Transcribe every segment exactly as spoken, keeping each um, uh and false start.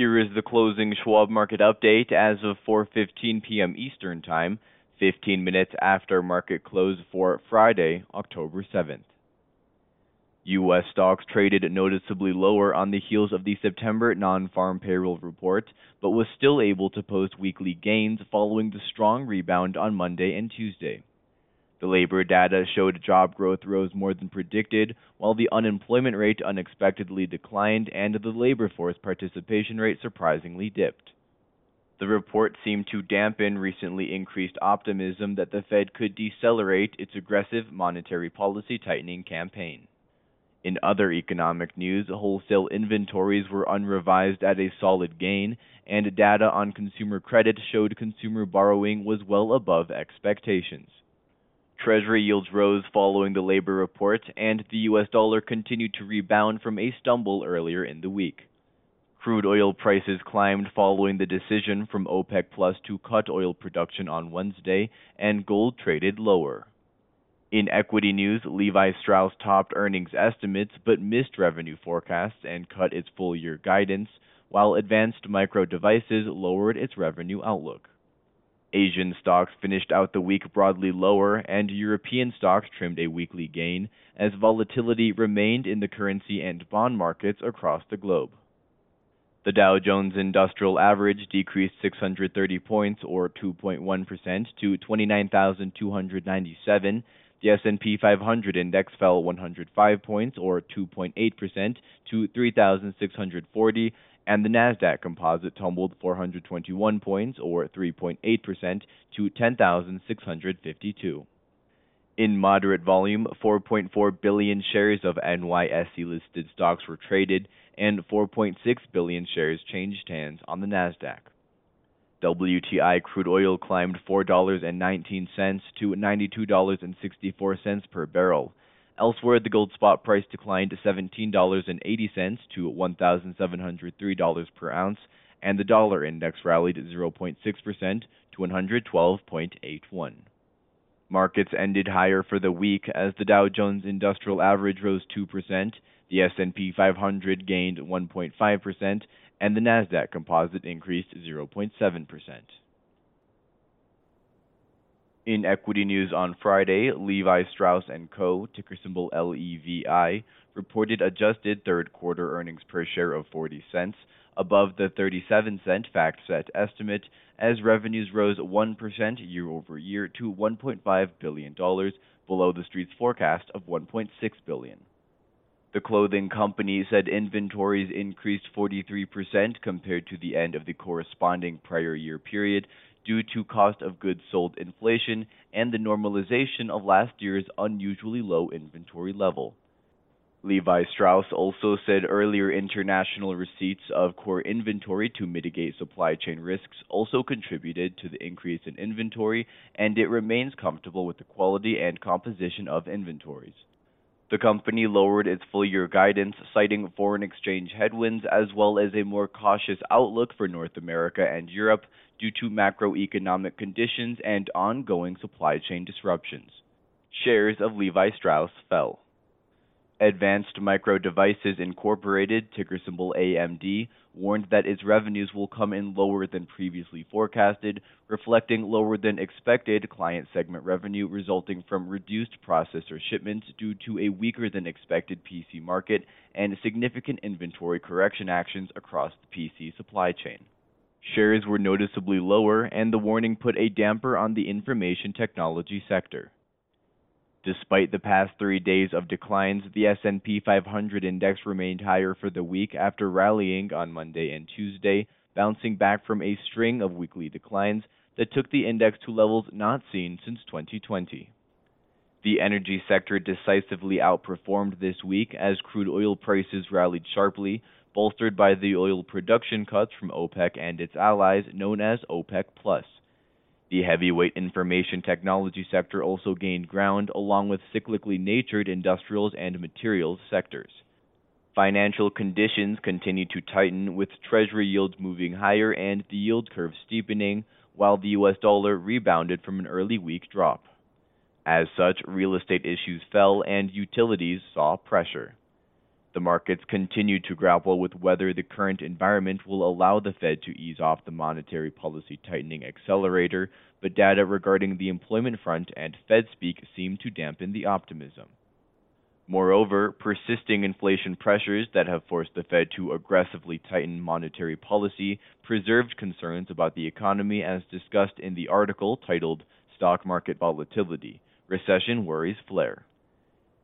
Here is the closing Schwab market update as of four fifteen p m Eastern Time, fifteen minutes after market close for Friday, October seventh. U S stocks traded noticeably lower on the heels of the September non-farm payroll report, but was still able to post weekly gains following the strong rebound on Monday and Tuesday. The labor data showed job growth rose more than predicted, while the unemployment rate unexpectedly declined and the labor force participation rate surprisingly dipped. The report seemed to dampen recently increased optimism that the Fed could decelerate its aggressive monetary policy tightening campaign. In other economic news, wholesale inventories were unrevised at a solid gain, and data on consumer credit showed consumer borrowing was well above expectations. Treasury yields rose following the labor report, and the U S dollar continued to rebound from a stumble earlier in the week. Crude oil prices climbed following the decision from OPEC Plus to cut oil production on Wednesday, and gold traded lower. In equity news, Levi Strauss topped earnings estimates but missed revenue forecasts and cut its full-year guidance, while Advanced Micro Devices lowered its revenue outlook. Asian stocks finished out the week broadly lower, and European stocks trimmed a weekly gain as volatility remained in the currency and bond markets across the globe. The Dow Jones Industrial Average decreased six hundred thirty points, or two point one percent, to twenty-nine thousand two hundred ninety-seven. The S and P five hundred index fell one hundred five points, or two point eight percent, to three thousand six hundred forty, and the Nasdaq Composite tumbled four hundred twenty-one points, or three point eight percent, to ten thousand six hundred fifty-two. In moderate volume, four point four billion shares of N Y S E-listed stocks were traded, and four point six billion shares changed hands on the Nasdaq. W T I crude oil climbed four dollars and nineteen cents to ninety-two dollars and sixty-four cents per barrel. Elsewhere, the gold spot price declined to seventeen dollars and eighty cents to one thousand seven hundred three dollars per ounce, and the dollar index rallied zero point six percent to one hundred twelve point eight one. Markets ended higher for the week as the Dow Jones Industrial Average rose two percent, the S and P five hundred gained one point five percent, and the Nasdaq Composite increased zero point seven percent. In equity news on Friday, Levi Strauss and Co., ticker symbol L E V I, reported adjusted third-quarter earnings per share of forty cents, above the thirty-seven cent FactSet estimate, as revenues rose one percent year-over-year to one point five billion dollars, below the street's forecast of one point six billion dollars. The clothing company said inventories increased forty-three percent compared to the end of the corresponding prior year period due to cost of goods sold inflation and the normalization of last year's unusually low inventory level. Levi Strauss also said earlier international receipts of core inventory to mitigate supply chain risks also contributed to the increase in inventory, and it remains comfortable with the quality and composition of inventories. The company lowered its full-year guidance, citing foreign exchange headwinds as well as a more cautious outlook for North America and Europe due to macroeconomic conditions and ongoing supply chain disruptions. Shares of Levi Strauss fell. Advanced Micro Devices Incorporated, ticker symbol A M D, warned that its revenues will come in lower than previously forecasted, reflecting lower than expected client segment revenue resulting from reduced processor shipments due to a weaker than expected P C market and significant inventory correction actions across the P C supply chain. Shares were noticeably lower, and the warning put a damper on the information technology sector. Despite the past three days of declines, the S and P five hundred index remained higher for the week after rallying on Monday and Tuesday, bouncing back from a string of weekly declines that took the index to levels not seen since twenty twenty. The energy sector decisively outperformed this week as crude oil prices rallied sharply, bolstered by the oil production cuts from OPEC and its allies known as OPEC Plus. The heavyweight information technology sector also gained ground, along with cyclically natured industrials and materials sectors. Financial conditions continued to tighten, with Treasury yields moving higher and the yield curve steepening, while the U S dollar rebounded from an early week drop. As such, real estate issues fell and utilities saw pressure. The markets continue to grapple with whether the current environment will allow the Fed to ease off the monetary policy tightening accelerator, but data regarding the employment front and FedSpeak seem to dampen the optimism. Moreover, persisting inflation pressures that have forced the Fed to aggressively tighten monetary policy preserved concerns about the economy as discussed in the article titled "Stock Market Volatility: Recession Worries Flare."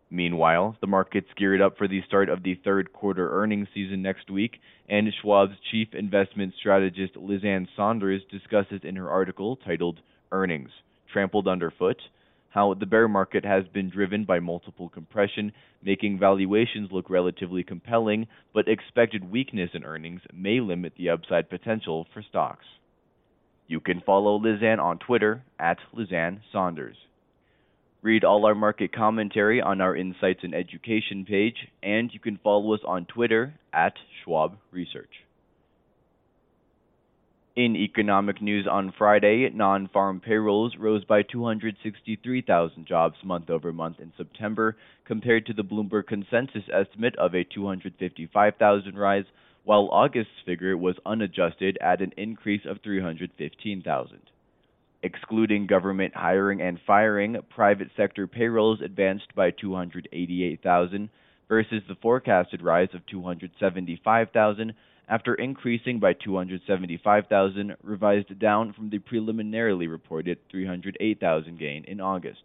Meanwhile, the market's geared up for the start of the third quarter earnings season next week, and Schwab's chief investment strategist Liz Ann Sonders discusses in her article titled "Earnings: Trampled Underfoot" how the bear market has been driven by multiple compression, making valuations look relatively compelling, but expected weakness in earnings may limit the upside potential for stocks. You can follow Liz Ann on Twitter at Liz Ann Sonders. Read all our market commentary on our Insights and Education page, and you can follow us on Twitter at Schwab Research. In economic news on Friday, non-farm payrolls rose by two hundred sixty-three thousand jobs month-over-month in September, compared to the Bloomberg consensus estimate of a two hundred fifty-five thousand rise, while August's figure was unadjusted at an increase of three hundred fifteen thousand. Excluding government hiring and firing, private sector payrolls advanced by two hundred eighty-eight thousand versus the forecasted rise of two hundred seventy-five thousand, after increasing by two hundred seventy-five thousand, revised down from the preliminarily reported three hundred eight thousand gain in August.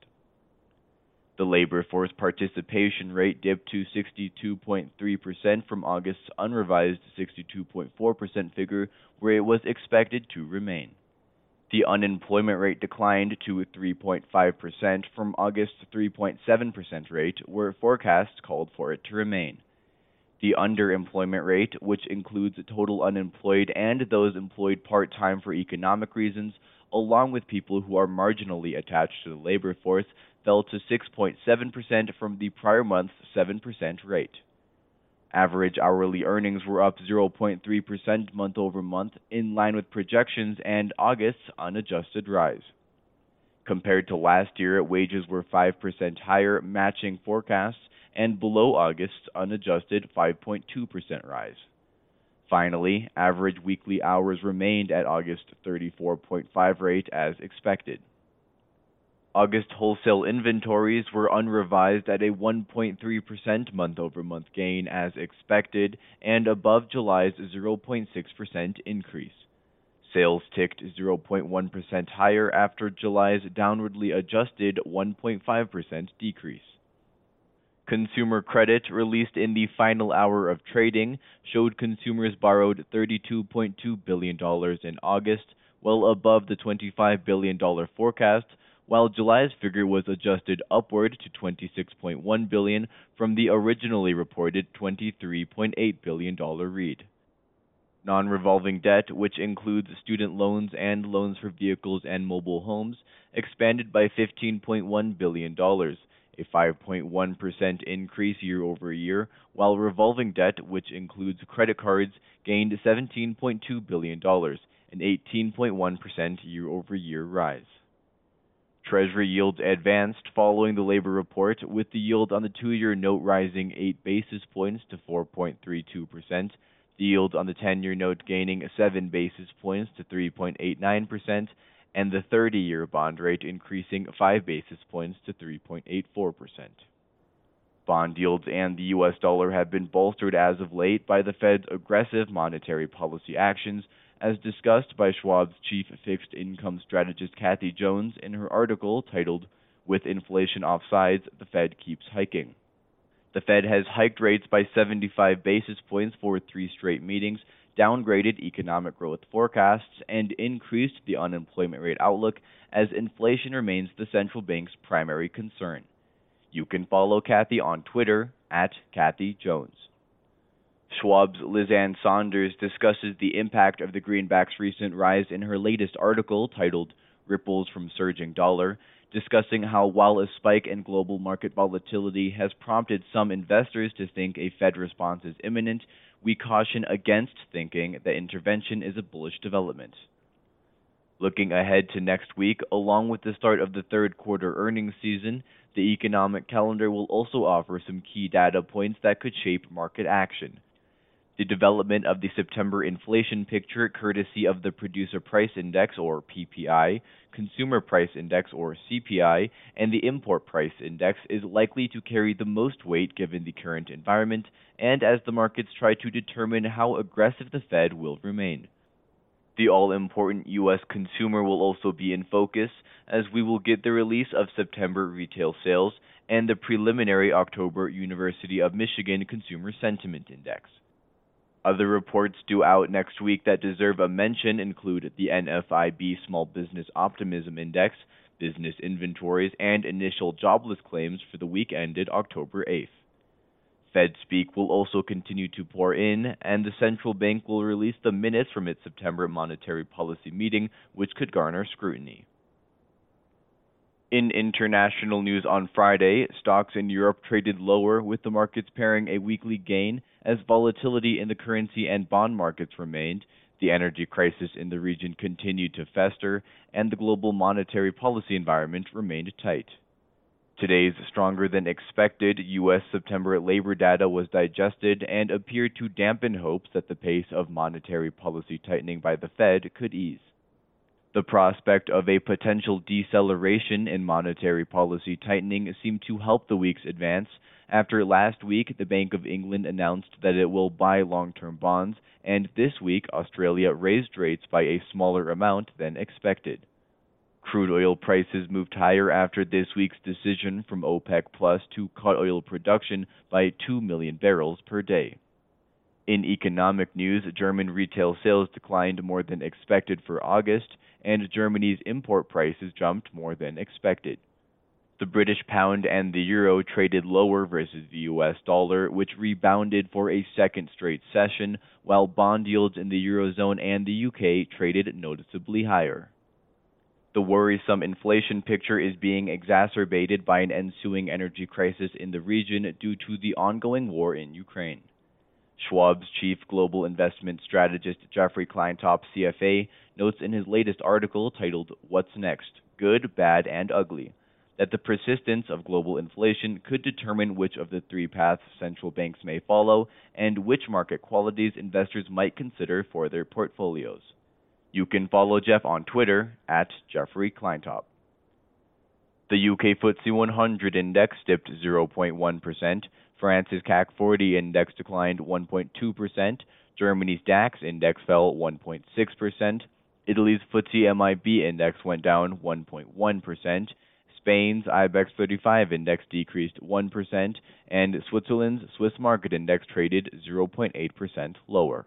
The labor force participation rate dipped to sixty-two point three percent from August's unrevised sixty-two point four percent figure, where it was expected to remain. The unemployment rate declined to three point five percent from August's three point seven percent rate, where forecasts called for it to remain. The underemployment rate, which includes total unemployed and those employed part-time for economic reasons, along with people who are marginally attached to the labor force, fell to six point seven percent from the prior month's seven percent rate. Average hourly earnings were up zero point three percent month-over-month, in line with projections and August's unadjusted rise. Compared to last year, wages were five percent higher, matching forecasts, and below August's unadjusted five point two percent rise. Finally, average weekly hours remained at August's thirty-four point five rate as expected. August wholesale inventories were unrevised at a one point three percent month-over-month gain as expected and above July's zero point six percent increase. Sales ticked zero point one percent higher after July's downwardly adjusted one point five percent decrease. Consumer credit released in the final hour of trading showed consumers borrowed thirty-two point two billion dollars in August, well above the twenty-five billion dollars forecast, while July's figure was adjusted upward to twenty-six point one billion dollars from the originally reported twenty-three point eight billion dollars read. Non-revolving debt, which includes student loans and loans for vehicles and mobile homes, expanded by fifteen point one billion dollars, a five point one percent increase year-over-year, while revolving debt, which includes credit cards, gained seventeen point two billion dollars, an eighteen point one percent year-over-year rise. Treasury yields advanced following the labor report, with the yield on the two-year note rising eight basis points to four point three two percent, the yield on the ten-year note gaining seven basis points to three point eight nine percent, and the thirty-year bond rate increasing five basis points to three point eight four percent. Bond yields and the U S dollar have been bolstered as of late by the Fed's aggressive monetary policy actions, as discussed by Schwab's chief fixed income strategist Kathy Jones in her article titled "With Inflation Offsides, the Fed Keeps Hiking." The Fed has hiked rates by seventy-five basis points for three straight meetings, downgraded economic growth forecasts, and increased the unemployment rate outlook as inflation remains the central bank's primary concern. You can follow Kathy on Twitter at Kathy Jones. Schwab's Liz Ann Sonders discusses the impact of the greenback's recent rise in her latest article titled "Ripples from Surging Dollar," discussing how while a spike in global market volatility has prompted some investors to think a Fed response is imminent, we caution against thinking that intervention is a bullish development. Looking ahead to next week, along with the start of the third quarter earnings season, the economic calendar will also offer some key data points that could shape market action. The development of the September inflation picture courtesy of the Producer Price Index, or P P I, Consumer Price Index, or C P I, and the Import Price Index is likely to carry the most weight given the current environment and as the markets try to determine how aggressive the Fed will remain. The all-important U S consumer will also be in focus, as we will get the release of September retail sales and the preliminary October University of Michigan Consumer Sentiment Index. Other reports due out next week that deserve a mention include the N F I B Small Business Optimism Index, business inventories, and initial jobless claims for the week ended October eighth. Fed speak will also continue to pour in, and the central bank will release the minutes from its September monetary policy meeting, which could garner scrutiny. In international news on Friday, stocks in Europe traded lower, with the markets pairing a weekly gain as volatility in the currency and bond markets remained, the energy crisis in the region continued to fester, and the global monetary policy environment remained tight. Today's stronger-than-expected U S September labor data was digested and appeared to dampen hopes that the pace of monetary policy tightening by the Fed could ease. The prospect of a potential deceleration in monetary policy tightening seemed to help the week's advance after last week the Bank of England announced that it will buy long-term bonds, and this week Australia raised rates by a smaller amount than expected. Crude oil prices moved higher after this week's decision from OPEC Plus to cut oil production by two million barrels per day. In economic news, German retail sales declined more than expected for August, and Germany's import prices jumped more than expected. The British pound and the euro traded lower versus the U S dollar, which rebounded for a second straight session, while bond yields in the eurozone and the U K traded noticeably higher. The worrisome inflation picture is being exacerbated by an ensuing energy crisis in the region due to the ongoing war in Ukraine. Schwab's chief global investment strategist Jeffrey Kleintop, C F A, notes in his latest article titled "What's Next? Good, Bad, and Ugly" that the persistence of global inflation could determine which of the three paths central banks may follow and which market qualities investors might consider for their portfolios. You can follow Jeff on Twitter at Jeffrey Kleintop. The U K F T S E one hundred index dipped zero point one percent, France's C A C forty index declined one point two percent, Germany's DAX index fell one point six percent, Italy's F T S E M I B index went down one point one percent, Spain's I BEX thirty-five index decreased one percent, and Switzerland's Swiss market index traded zero point eight percent lower.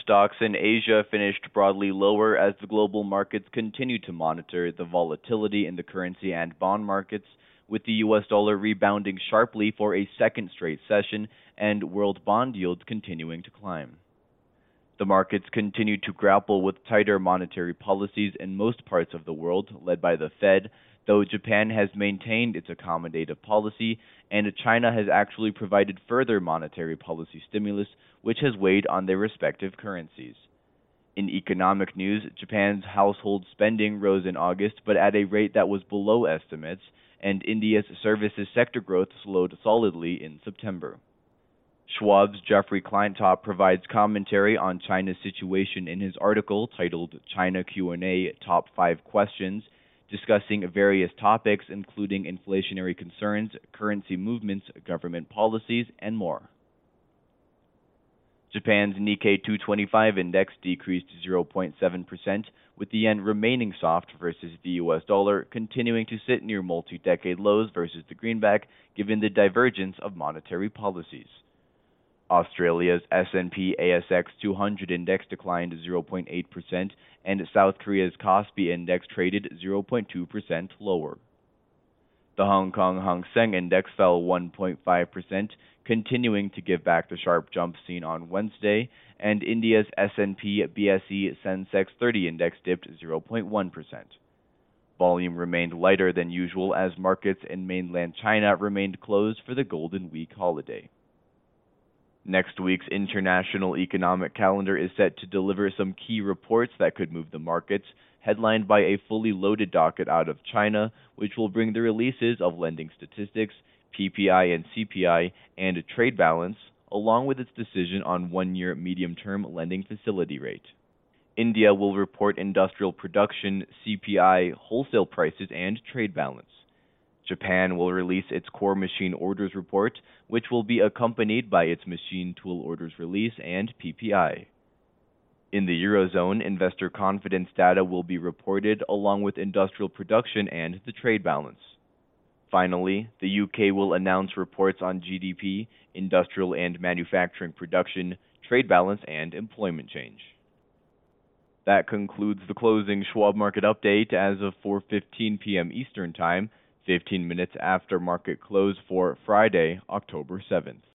Stocks in Asia finished broadly lower as the global markets continue to monitor the volatility in the currency and bond markets, with the U S dollar rebounding sharply for a second straight session and world bond yields continuing to climb. The markets continue to grapple with tighter monetary policies in most parts of the world, led by the Fed, though Japan has maintained its accommodative policy, and China has actually provided further monetary policy stimulus, which has weighed on their respective currencies. In economic news, Japan's household spending rose in August, but at a rate that was below estimates, and India's services sector growth slowed solidly in September. Schwab's Jeffrey Kleintop provides commentary on China's situation in his article titled "China Q and A Top five Questions," discussing various topics including inflationary concerns, currency movements, government policies, and more. Japan's Nikkei two twenty-five index decreased zero point seven percent, with the yen remaining soft versus the U S dollar, continuing to sit near multi-decade lows versus the greenback given the divergence of monetary policies. Australia's S and P A S X two hundred index declined zero point eight percent, and South Korea's Kospi index traded zero point two percent lower. The Hong Kong Hang Seng index fell one point five percent, continuing to give back the sharp jump seen on Wednesday, and India's S and P B S E Sensex thirty index dipped zero point one percent. Volume remained lighter than usual as markets in mainland China remained closed for the Golden Week holiday. Next week's international economic calendar is set to deliver some key reports that could move the markets, headlined by a fully loaded docket out of China, which will bring the releases of lending statistics, P P I and C P I, and a trade balance, along with its decision on one-year medium-term lending facility rate. India will report industrial production, C P I, wholesale prices, and trade balance. Japan will release its core machine orders report, which will be accompanied by its machine tool orders release and P P I. In the Eurozone, investor confidence data will be reported along with industrial production and the trade balance. Finally, the U K will announce reports on G D P, industrial and manufacturing production, trade balance, and employment change. That concludes the closing Schwab Market Update as of four fifteen p m Eastern Time, fifteen minutes after market close for Friday, October seventh.